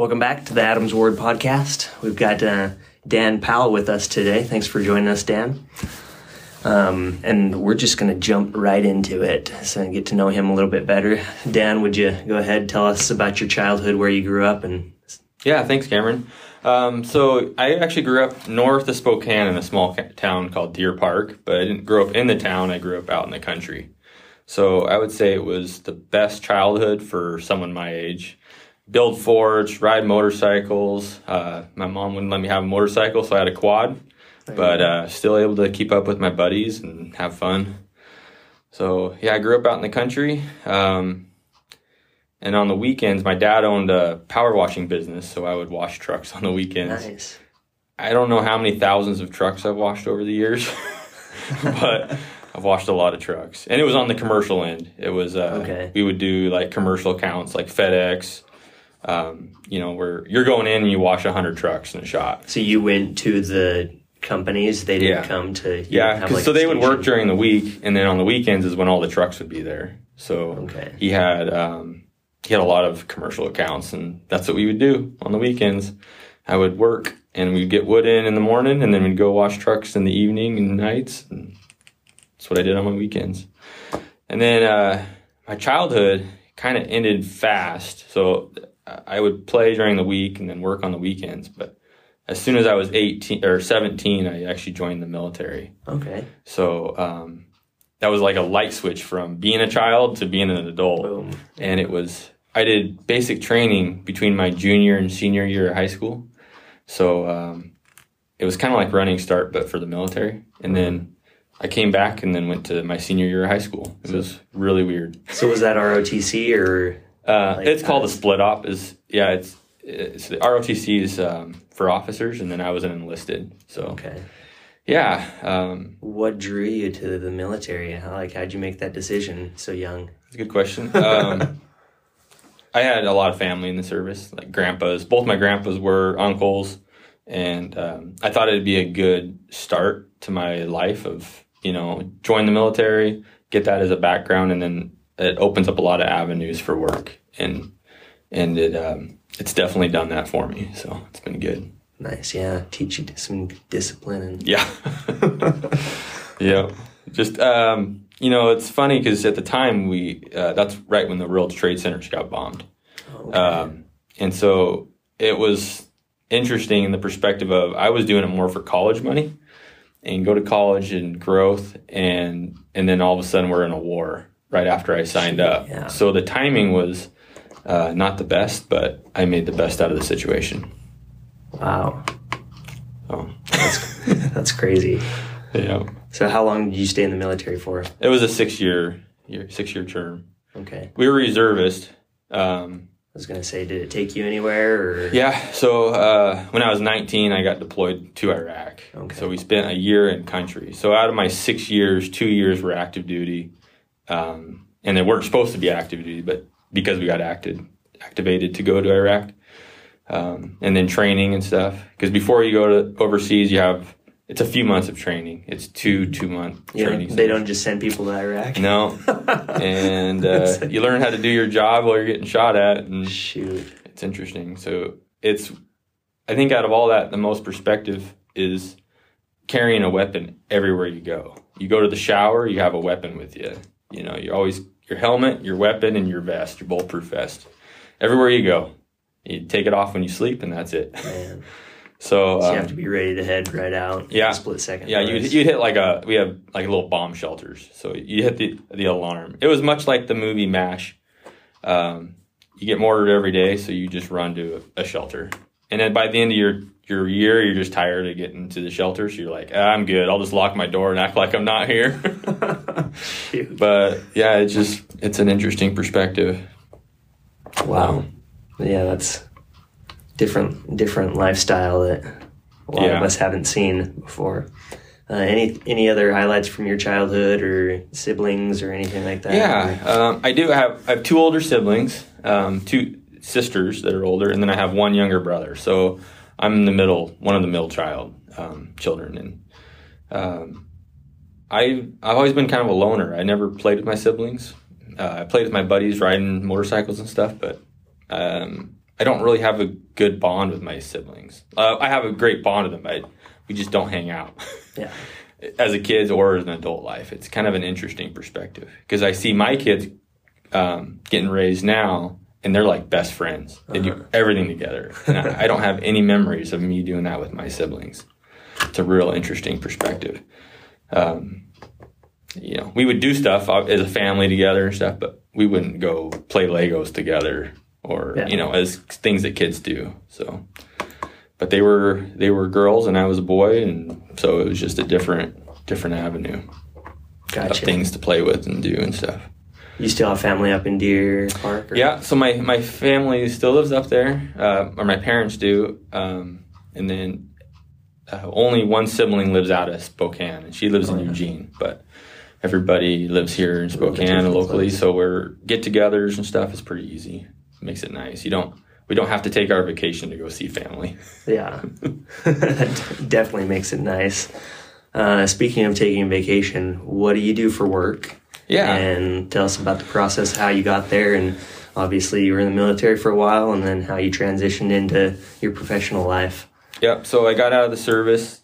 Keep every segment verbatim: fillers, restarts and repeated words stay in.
Welcome back to the Adam's Word podcast. We've got uh, Dan Powell with us today. Thanks for joining us, Dan. Um, and we're just going to jump right into it so I can get to know him a little bit better. Dan, would you go ahead and tell us about your childhood, where you grew up? And Yeah, thanks, Cameron. Um, so I actually grew up north of Spokane in a small town called Deer Park, but I didn't grow up in the town. I grew up out in the country. So I would say it was the best childhood for someone my age. Build forts, ride motorcycles. Uh, my mom wouldn't let me have a motorcycle, so I had a quad, but uh, still able to keep up with my buddies and have fun. So, yeah, I grew up out in the country. Um, and on the weekends, my dad owned a power washing business, so I would wash trucks on the weekends. Nice. I don't know how many thousands of trucks I've washed over the years, but I've washed a lot of trucks. And it was on the commercial end. It was, uh, okay. we would do like commercial accounts like FedEx. Um, you know, where you're going in and you wash one hundred trucks in a shot. So you went to the companies, they didn't yeah. come to... Yeah, have like so they station. would work during the week, and then on the weekends is when all the trucks would be there. So okay. he had um, he had a lot of commercial accounts, and that's what we would do on the weekends. I would work, and we'd get wood in in the morning, and then we'd go wash trucks in the evening and nights. And that's what I did on my weekends. And then uh, my childhood kind of ended fast, so... I would play during the week and then work on the weekends. But as soon as I was eighteen or seventeen, I actually joined the military. Okay. So um, that was like a light switch from being a child to being an adult. Boom. And it was, I did basic training between my junior and senior year of high school. So um, it was kind of like running start, but for the military. And then I came back and then went to my senior year of high school. It was really weird. So was that R O T C or... Uh, like it's that. called a split op. Is yeah, it's, it's the R O T C is um, for officers, and then I was an enlisted. So okay, yeah. Um, what drew you to the military? How, like, how'd you make that decision so young? That's a good question. Um, I had a lot of family in the service, like grandpas. Both my grandpas were uncles, and um, I thought it'd be a good start to my life of, you know, join the military, get that as a background, and then it opens up a lot of avenues for work, and and it um, it's definitely done that for me. So it's been good. Nice, yeah. Teach you some discipline and yeah, yeah. Just um, you know, it's funny because at the time we uh, that's right when the World Trade Center got bombed, okay. um, and so it was interesting in the perspective of I was doing it more for college money and go to college and growth, and and then all of a sudden we're in a war right after I signed up. Yeah. So the timing was uh, not the best, but I made the best out of the situation. Wow. So. That's, that's crazy. Yeah. So how long did you stay in the military for? It was a six-year year, six-year term. Okay. We were reservist. Um, I was going to say, did it take you anywhere? Or? Yeah. So uh, when I was nineteen, I got deployed to Iraq. Okay. So we spent a year in country. So out of my six years, two years were active duty. Um, and they weren't supposed to be active duty, but because we got acted, activated to go to Iraq, um, and then training and stuff. Because before you go to overseas, you have, it's a few months of training. It's two, two month yeah, training. They sessions. Don't just send people to Iraq. No. and uh, you learn how to do your job while you're getting shot at. And Shoot. It's interesting. So it's, I think out of all that, the most perspective is carrying a weapon everywhere you go. You go to the shower, you have a weapon with you. You know, you always, your helmet, your weapon, and your vest, your bulletproof vest. Everywhere you go. You take it off when you sleep, and that's it. Man. so, so um, you have to be ready to head right out yeah, in a split second. Yeah, you'd, you'd hit like a, we have like little bomb shelters. So you hit the, the alarm. It was much like the movie MASH. Um, you get mortared every day, so you just run to a, a shelter. And then by the end of your, your year, you're just tired of getting to the shelter. So you're like, ah, I'm good. I'll just lock my door and act like I'm not here. But yeah, it's just, it's an interesting perspective. Wow. Yeah, that's different, different lifestyle that a lot yeah. of us haven't seen before. Uh, any, any other highlights from your childhood or siblings or anything like that? Yeah. Um, I do have, I have two older siblings, um, two sisters that are older, and then I have one younger brother. So I'm in the middle, one of the middle child, um, children. And, um, I, I've always been kind of a loner. I never played with my siblings. Uh, I played with my buddies riding motorcycles and stuff, but um, I don't really have a good bond with my siblings. Uh, I have a great bond with them, but we just don't hang out. Yeah. As a kid or as an adult life, it's kind of an interesting perspective because I see my kids um, getting raised now, and they're like best friends. They uh-huh. do everything together. And I, I don't have any memories of me doing that with my siblings. It's a real interesting perspective. Um, you know, we would do stuff as a family together and stuff, but we wouldn't go play Legos together or yeah. you know, as things that kids do. So, but they were they were girls and I was a boy, and so it was just a different different avenue gotcha. Of things to play with and do and stuff. You still have family up in Deer Park? Or? Yeah, so my, my family still lives up there, uh, or my parents do. Um, and then uh, only one sibling lives out of Spokane, and she lives oh, in yeah. Eugene. But everybody lives here in Spokane locally, places. So we're get-togethers and stuff is pretty easy. It makes it nice. You don't we don't have to take our vacation to go see family. Yeah, that definitely makes it nice. Uh, speaking of taking a vacation, what do you do for work? Yeah. And tell us about the process, how you got there. And obviously you were in the military for a while and then how you transitioned into your professional life. Yep. So I got out of the service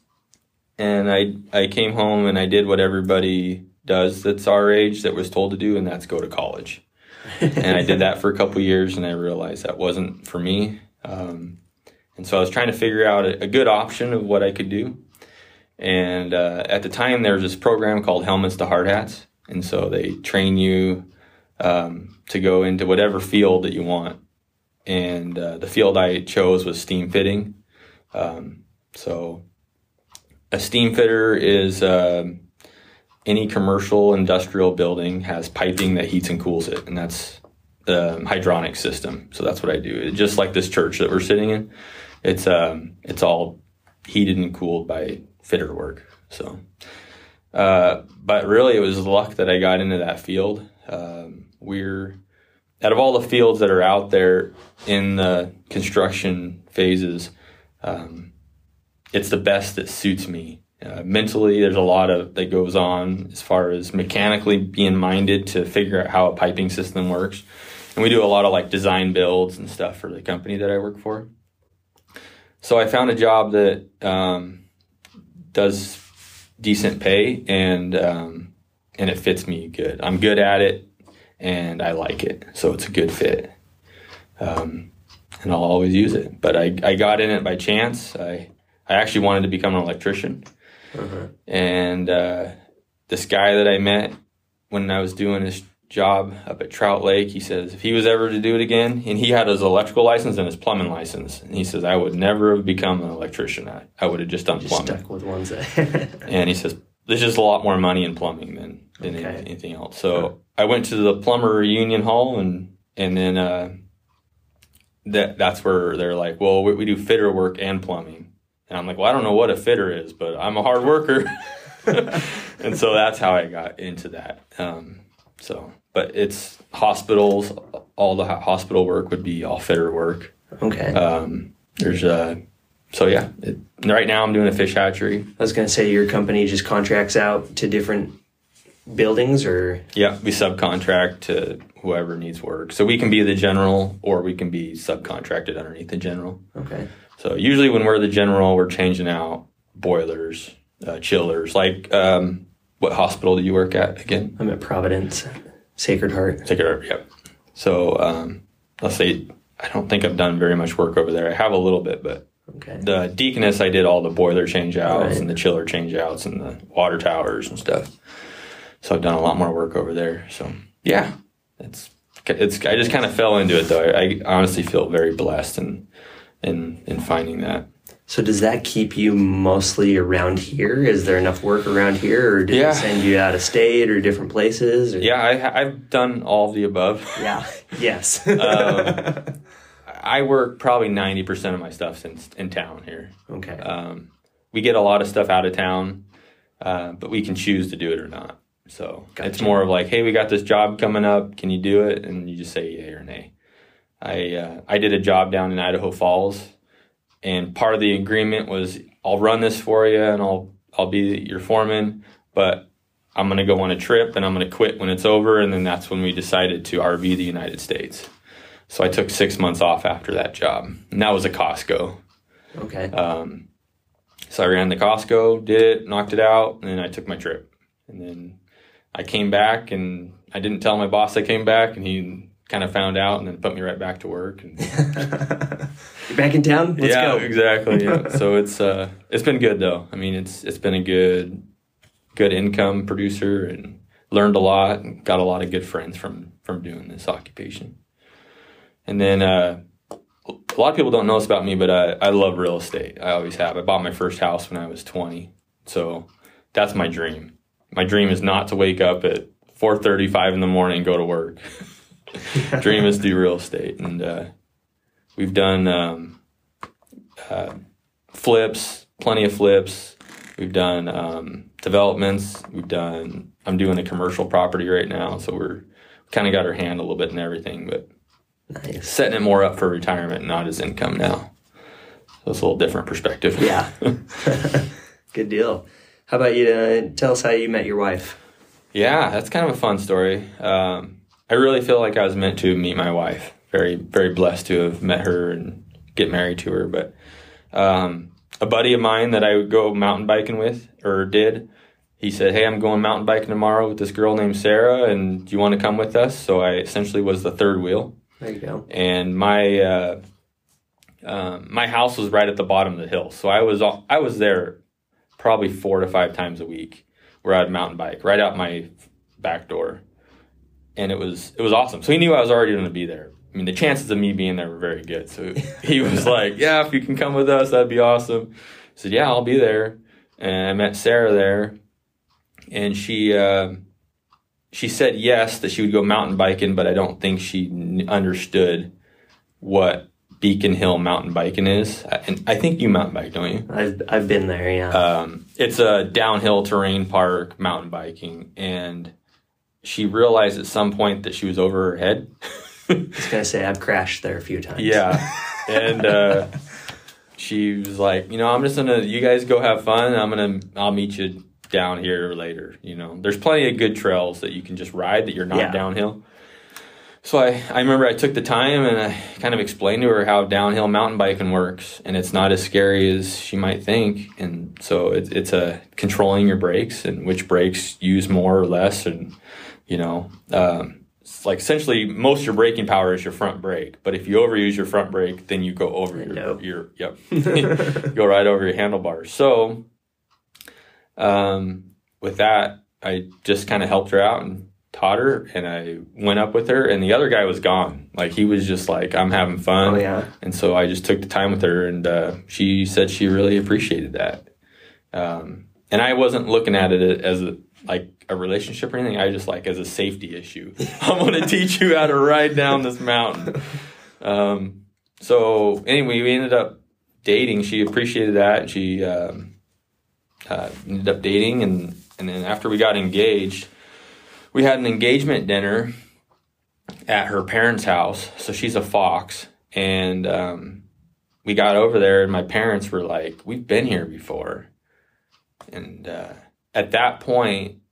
and I, I came home and I did what everybody does that's our age that was told to do, and that's go to college. And I did that for a couple of years and I realized that wasn't for me. Um, and so I was trying to figure out a, a good option of what I could do. And uh, at the time there was this program called Helmets to Hard Hats. And so they train you um, to go into whatever field that you want. And uh, the field I chose was steam fitting. Um, so a steam fitter is uh, any commercial industrial building has piping that heats and cools it. And that's the hydronic system. So that's what I do. It's just like this church that we're sitting in. It's um, it's all heated and cooled by fitter work. So... Uh, but really it was luck that I got into that field. Um, we're out of all the fields that are out there in the construction phases, um, it's the best that suits me. Uh, mentally, there's a lot of that goes on as far as mechanically being minded to figure out how a piping system works. And we do a lot of like design builds and stuff for the company that I work for. So I found a job that, um, does decent pay, and um, and it fits me good. I'm good at it, and I like it, so it's a good fit, um, and I'll always use it. But I, I got in it by chance. I, I actually wanted to become an electrician, uh-huh. and uh, this guy that I met when I was doing his job up at Trout Lake, he says if he was ever to do it again, and he had his electrical license and his plumbing license, and he says I would never have become an electrician. I, I would have just done just plumbing. Stuck with one side. And he says there's just a lot more money in plumbing than, than okay. anything else. So huh. I went to the plumber union hall, and and then uh, that that's where they're like, well, we, we do fitter work and plumbing, and I'm like, well, I don't know what a fitter is, but I'm a hard worker, and so that's how I got into that. Um, So, but it's hospitals, all the hospital work would be all fitter work. Okay. Um, there's a, so yeah, it, right now I'm doing a fish hatchery. I was going to say your company just contracts out to different buildings or? Yeah, we subcontract to whoever needs work. So we can be the general or we can be subcontracted underneath the general. Okay. So usually when we're the general, we're changing out boilers, uh, chillers, like, um, what hospital do you work at again? I'm at Providence Sacred Heart. Sacred Heart, yep. So um, I'll say I don't think I've done very much work over there. I have a little bit, but okay. The Deaconess, I did all the boiler changeouts right. and the chiller changeouts and the water towers and stuff. So I've done a lot more work over there. So yeah, it's it's. I just kind of fell into it though. I, I honestly feel very blessed in in in finding that. So does that keep you mostly around here? Is there enough work around here, or did yeah. it send you out of state or different places? Or? Yeah, I, I've done all of the above. Yeah, yes. um, I work probably ninety percent of my stuff since in town here. Okay. Um, we get a lot of stuff out of town, uh, but we can choose to do it or not. So gotcha. It's more of like, hey, we got this job coming up. Can you do it? And you just say yay or nay. I uh, I did a job down in Idaho Falls. And part of the agreement was, I'll run this for you and I'll I'll be your foreman, but I'm going to go on a trip and I'm going to quit when it's over. And then that's when we decided to R V the United States. So I took six months off after that job, and that was a Costco. Okay. Um, so I ran the Costco, did it, knocked it out, and then I took my trip. And then I came back, and I didn't tell my boss I came back, and he kind of found out and then put me right back to work. And You're back in town? Let's yeah, go. Exactly, yeah, exactly. So it's uh, it's been good, though. I mean, it's it's been a good good income producer, and learned a lot, and got a lot of good friends from, from doing this occupation. And then uh, a lot of people don't know this about me, but I, I love real estate. I always have. I bought my first house when I was twenty. So that's my dream. My dream is not to wake up at four thirty-five in the morning and go to work. Dream is to do real estate. And uh, we've done um, uh, flips, plenty of flips. We've done um, developments. We've done, I'm doing a commercial property right now. So we're kind of got our hand a little bit in everything, but nice. Setting it more up for retirement, not as income now. So it's a little different perspective. Yeah. Good deal. How about you? Uh, tell us how you met your wife. Yeah, that's kind of a fun story. Um, I really feel like I was meant to meet my wife. Very, very blessed to have met her and get married to her. But um, a buddy of mine that I would go mountain biking with, or did, he said, hey, I'm going mountain biking tomorrow with this girl named Sarah, and do you want to come with us? So I essentially was the third wheel. There you go. And my uh, uh, my house was right at the bottom of the hill, so I was all, I was there probably four to five times a week, where I'd mountain bike right out my back door, and it was it was awesome. So he knew I was already going to be there. I mean, the chances of me being there were very good. So he was like, "Yeah, if you can come with us, that'd be awesome." I said, "Yeah, I'll be there." And I met Sarah there, and she. Uh, She said yes, that she would go mountain biking, but I don't think she n- understood what Beacon Hill mountain biking is. I, and I think you mountain bike, don't you? I've I've been there, yeah. Um, it's a downhill terrain park mountain biking, and she realized at some point that she was over her head. I was gonna say I've crashed there a few times. Yeah, and uh, she was like, you know, I'm just gonna, you guys go have fun. I'm gonna, I'll meet you down here later. You know, there's plenty of good trails that you can just ride that you're not yeah. downhill. So I, I remember I took the time and I kind of explained to her how downhill mountain biking works, and it's not as scary as she might think. And so it, it's a controlling your brakes and which brakes use more or less. And, you know, um, it's like essentially most of your braking power is your front brake. But if you overuse your front brake, then you go over your, nope. your, yep, you go right over your handlebars. So Um, with that, I just kind of helped her out and taught her, and I went up with her, and the other guy was gone. Like, he was just like, I'm having fun. Oh, yeah. And so I just took the time with her, and, uh, she said she really appreciated that. Um, and I wasn't looking at it as a, like a relationship or anything. I just like as a safety issue. I'm going to teach you how to ride down this mountain. Um, so anyway, we ended up dating. She appreciated that. And she, um, Uh, ended up dating, and, and then after we got engaged, we had an engagement dinner at her parents' house. So she's a fox, and um, we got over there, and my parents were like, we've been here before. And uh, at that point,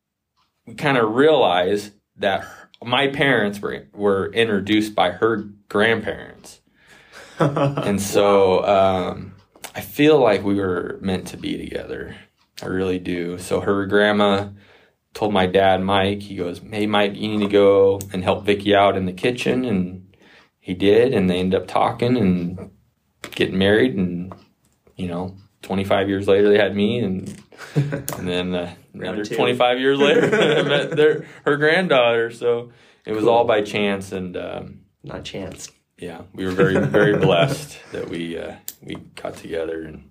we kind of realized that her, my parents were, were introduced by her grandparents. And so wow. um, I feel like we were meant to be together. I really do. So her grandma told my dad, Mike, he goes, hey, Mike, you need to go and help Vicky out in the kitchen. And he did. And they ended up talking and getting married. And, you know, twenty-five years later, they had me. And and then uh, another two. twenty-five years later, I met their, her granddaughter. So it was cool. All by chance. And um, not chance. Yeah. We were very, very blessed that we uh, we got together and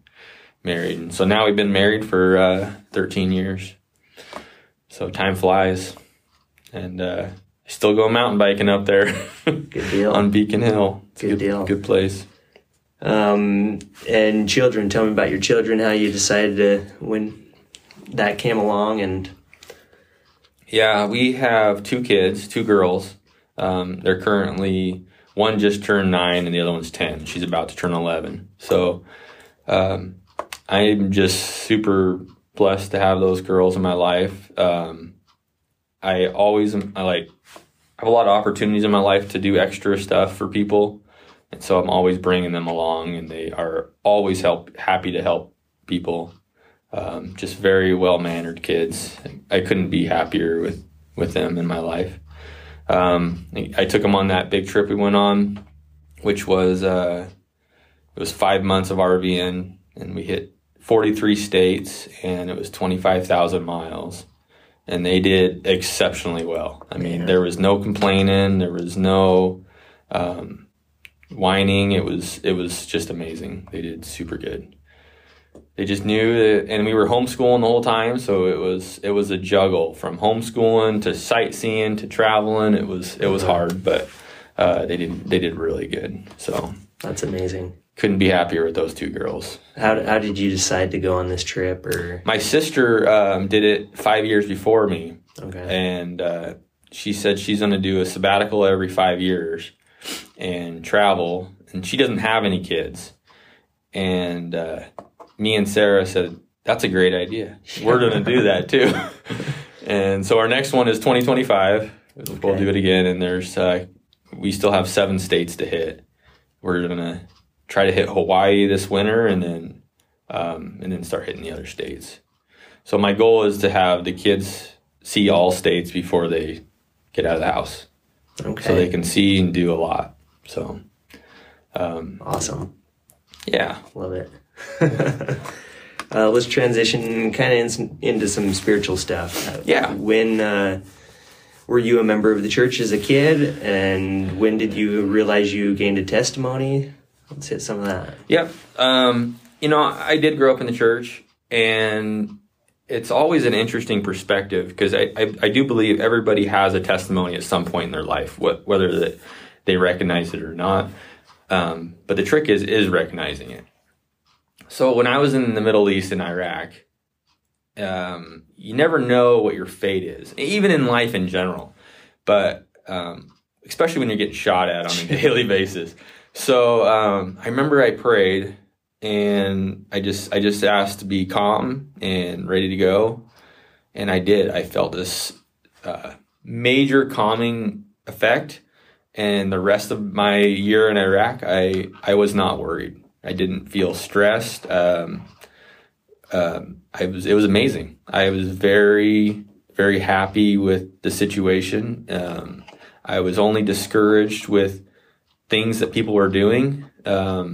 married. And so now we've been married for uh, thirteen years. So time flies. And uh, still go mountain biking up there. Good deal. On Beacon Hill. It's good, good deal. Good place. Um, and children. Tell me about your children, how you decided to, when that came along. And yeah, we have two kids, two girls. Um, they're currently, one just turned nine and the other one's ten. She's about to turn eleven. So, um, I'm just super blessed to have those girls in my life. Um, I always, I like, have a lot of opportunities in my life to do extra stuff for people. And so I'm always bringing them along, and they are always help happy to help people. Um, just very well-mannered kids. I couldn't be happier with, with them in my life. Um, I took them on that big trip we went on, which was, uh, it was five months of RVing, and we hit forty-three states, and it was twenty-five thousand miles, and they did exceptionally well. I mean, yeah. There was no complaining. There was no, um, whining. It was, it was just amazing. They did super good. They just knew that, and we were homeschooling the whole time, so it was it was a juggle from homeschooling to sightseeing to traveling. It was it was hard, but uh, they did they did really good. So that's amazing. Couldn't be happier with those two girls. How how did you decide to go on this trip? Or my sister um, did it five years before me. Okay, and uh, she said she's going to do a sabbatical every five years and travel, and she doesn't have any kids, and. Uh, Me and Sarah said, that's a great idea. We're going to do that too. And so our next one is twenty twenty-five. Okay. We'll do it again. And there's, uh, we still have seven states to hit. We're going to try to hit Hawaii this winter and then, um, and then start hitting the other states. So my goal is to have the kids see all states before they get out of the house. Okay. So they can see and do a lot. So, um, awesome. Yeah. Love it. uh, let's transition kind of in into some spiritual stuff. Uh, yeah. When uh, were you a member of the church as a kid, and when did you realize you gained a testimony? Let's hit some of that. Yep. Um, you know, I did grow up in the church, and it's always an interesting perspective because I, I, I do believe everybody has a testimony at some point in their life, wh whether that they recognize it or not. Um, but the trick is is recognizing it. So when I was in the Middle East in Iraq, um, you never know what your fate is, even in life in general, but um, especially when you're getting shot at on a daily basis. So um, I remember I prayed, and I just I just asked to be calm and ready to go, and I did. I felt this uh, major calming effect, and the rest of my year in Iraq, I I was not worried. I didn't feel stressed. Um, um, I was, it was amazing. I was very, very happy with the situation. Um, I was only discouraged with things that people were doing, um,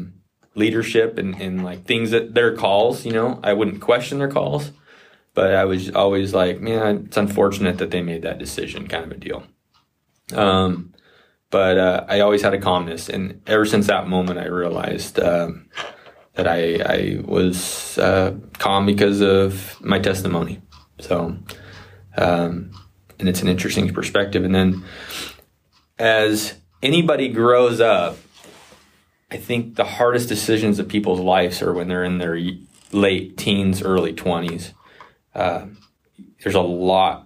leadership and, and like things that their calls, you know, I wouldn't question their calls, but I was always like, man, it's unfortunate that they made that decision kind of a deal. Um, But uh, I always had a calmness, and ever since that moment, I realized um, that I, I was uh, calm because of my testimony. So, um, and it's an interesting perspective. And then, as anybody grows up, I think the hardest decisions of people's lives are when they're in their late teens, early twenties. Uh, there's a lot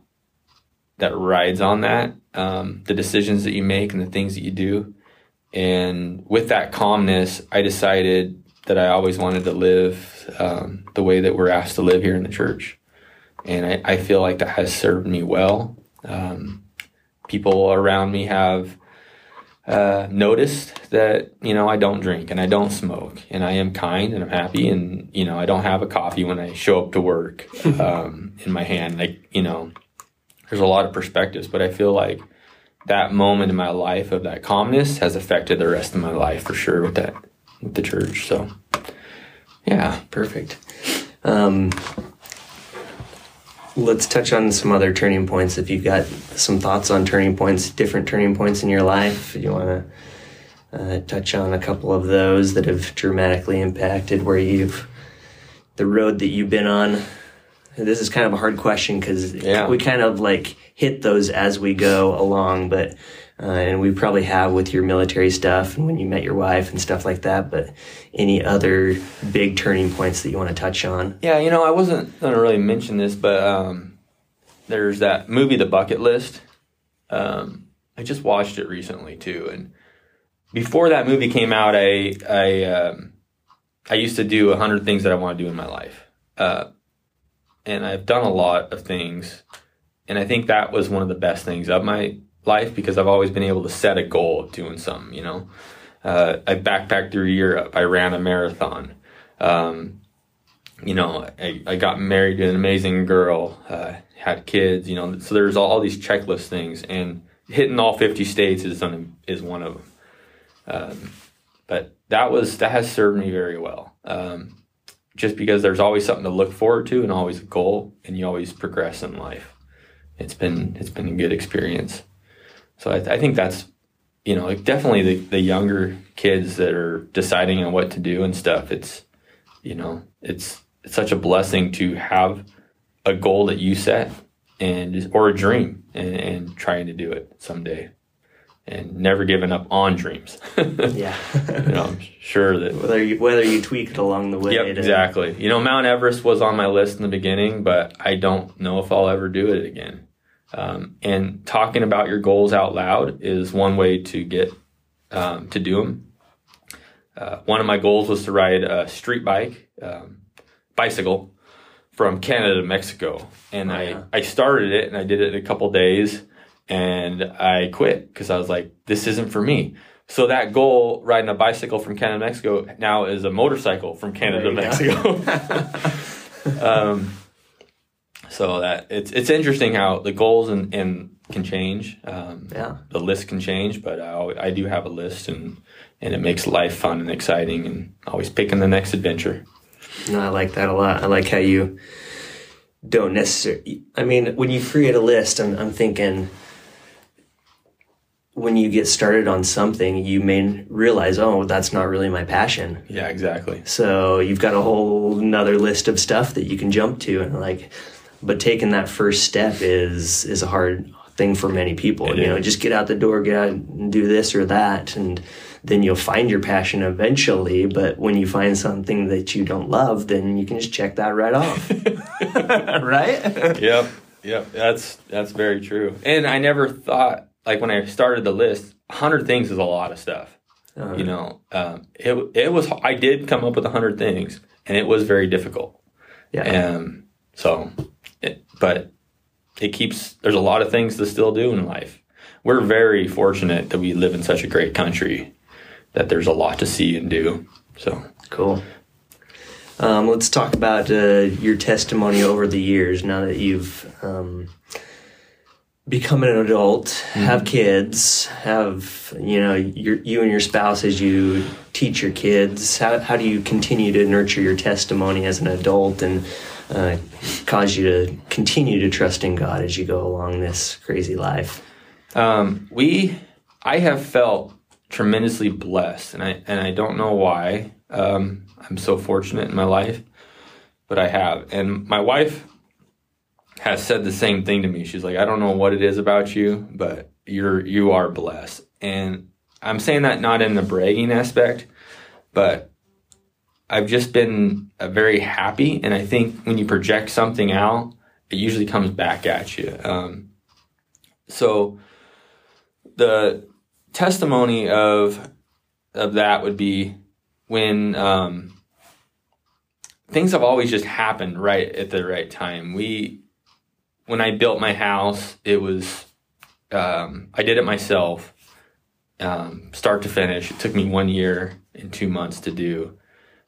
that rides on that. Um, the decisions that you make and the things that you do. And with that calmness, I decided that I always wanted to live um, the way that we're asked to live here in the church. And I, I feel like that has served me well. Um, people around me have uh, noticed that, you know, I don't drink and I don't smoke, and I am kind and I'm happy, and, you know, I don't have a coffee when I show up to work um, in my hand. Like, you know, there's a lot of perspectives, but I feel like that moment in my life of that calmness has affected the rest of my life for sure with that, with the church. So yeah, perfect. Um, let's touch on some other turning points. If you've got some thoughts on turning points, different turning points in your life, you want to uh, touch on a couple of those that have dramatically impacted where you've, the road that you've been on. This is kind of a hard question because yeah. we kind of like hit those as we go along, but uh, and we probably have with your military stuff and when you met your wife and stuff like that. But any other big turning points that you want to touch on? Yeah, you know, I wasn't going to really mention this, but um, there's that movie, The Bucket List. Um, I just watched it recently too, and before that movie came out, I I um, I used to do a hundred things that I want to do in my life. Uh, And I've done a lot of things, and I think that was one of the best things of my life because I've always been able to set a goal of doing something, you know. Uh, I backpacked through Europe. I ran a marathon. Um, you know, I, I got married to an amazing girl, uh, had kids, you know. So there's all, all these checklist things, and hitting all fifty states is one, is one of them. Um, but that was, that has served me very well. Um, just because there's always something to look forward to and always a goal, and you always progress in life. It's been, it's been a good experience. So I, th- I think that's, you know, like definitely the, the younger kids that are deciding on what to do and stuff. It's, you know, it's, it's such a blessing to have a goal that you set and, or a dream, and, and trying to do it someday. And never giving up on dreams. Yeah, you know, I'm sure that whether you, whether you tweak it along the way. Yep, to... exactly. You know, Mount Everest was on my list in the beginning, but I don't know if I'll ever do it again. Um, and talking about your goals out loud is one way to get um, to do them. Uh, one of my goals was to ride a street bike, um, bicycle, from Canada to Mexico, and oh, I yeah. I started it and I did it in a couple days. And I quit because I was like, this isn't for me. So that goal, riding a bicycle from Canada to Mexico, now is a motorcycle from Canada to Mexico. um, so that it's it's interesting how the goals and, and can change. Um, yeah. The list can change, but I, I do have a list, and, and it makes life fun and exciting, and always picking the next adventure. No, I like that a lot. I like how you don't necessarily... I mean, when you create a list, I'm, I'm thinking... when you get started on something, you may realize, oh, that's not really my passion. Yeah, exactly. So you've got a whole nother list of stuff that you can jump to, and like, but taking that first step is, is a hard thing for many people. It you is. know, just get out the door, get out and do this or that. And then you'll find your passion eventually. But when you find something that you don't love, then you can just check that right off. Right? Yep. Yep. That's, that's very true. And I never thought, like when I started the list, one hundred things is a lot of stuff. Uh-huh. You know, um, it it was, I did come up with one hundred things, and it was very difficult. Yeah. Um, so, it, but it keeps, there's a lot of things to still do in life. We're very fortunate that we live in such a great country that there's a lot to see and do. So, cool. Um, let's talk about uh, your testimony over the years now that you've, um, become an adult, mm-hmm. have kids, have, you know, your, you and your spouse as you teach your kids. How how do you continue to nurture your testimony as an adult and uh, cause you to continue to trust in God as you go along this crazy life? Um, we, I have felt tremendously blessed, and I and I don't know why. Um, I'm so fortunate in my life, but I have, and my wife has said the same thing to me. She's like, I don't know what it is about you, but you're, you are blessed. And I'm saying that not in the bragging aspect, but I've just been very happy. And I think when you project something out, it usually comes back at you. Um, so the testimony of, of that would be when, um, things have always just happened right at the right time. We, When I built my house, it was, um, I did it myself, um, start to finish. It took me one year and two months to do,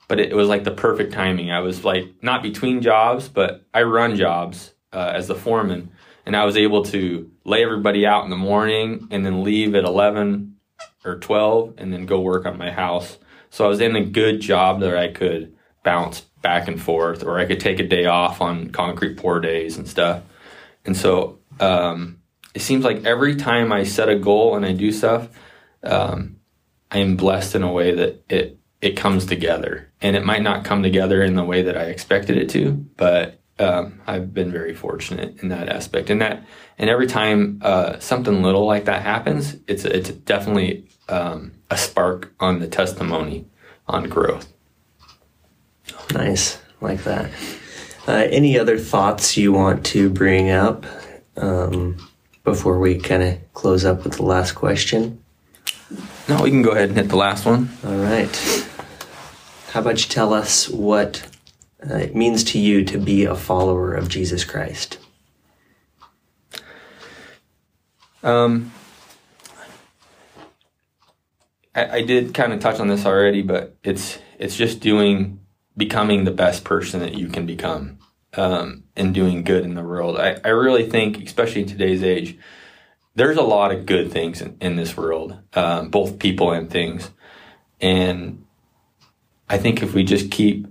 but it, it was like the perfect timing. I was like not between jobs, but I run jobs uh, as the foreman, and I was able to lay everybody out in the morning and then leave at eleven or twelve and then go work on my house. So I was in a good job that I could bounce back and forth, or I could take a day off on concrete pour days and stuff. And so um, it seems like every time I set a goal and I do stuff, um, I am blessed in a way that it, it comes together. And it might not come together in the way that I expected it to, but um, I've been very fortunate in that aspect. And that, and every time uh, something little like that happens, it's it's definitely um, a spark on the testimony, on growth. Nice, like that. Uh, any other thoughts you want to bring up um, before we kind of close up with the last question? No, we can go ahead and hit the last one. All right. How about you tell us what uh, it means to you to be a follower of Jesus Christ? Um, I, I did kind of touch on this already, but it's it's just doing becoming the best person that you can become, um, and doing good in the world. I, I really think, especially in today's age, there's a lot of good things in, in this world, um, both people and things. And I think if we just keep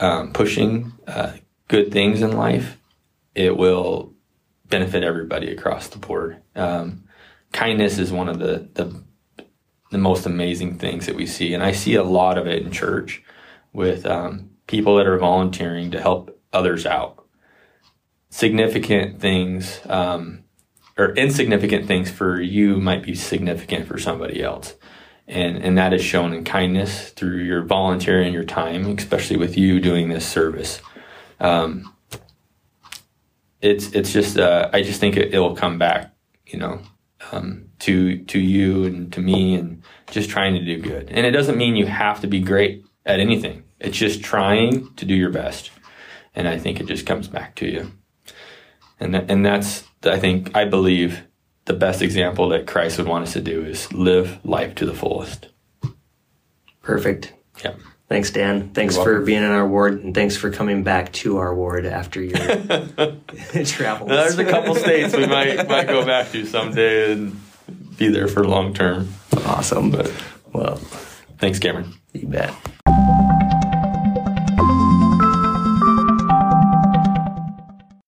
um, pushing uh, good things in life, it will benefit everybody across the board. Um, kindness is one of the, the the most amazing things that we see. And I see a lot of it in church with um, people that are volunteering to help others out. Significant things um, or insignificant things for you might be significant for somebody else. And and that is shown in kindness through your volunteering, your time, especially with you doing this service. Um, it's it's just uh, I just think it, it'll come back, you know, um, to to you and to me, and just trying to do good. And it doesn't mean you have to be great at anything. It's just trying to do your best, and I think it just comes back to you. And th- and that's I think I believe. the best example that Christ would want us to do is live life to the fullest. Perfect. Yeah. Thanks, Dan. Thanks for being in our ward, and thanks for coming back to our ward after your travels. Now, there's a couple states we might might go back to someday and be there for long term. Awesome. But well, thanks, Cameron. You bet.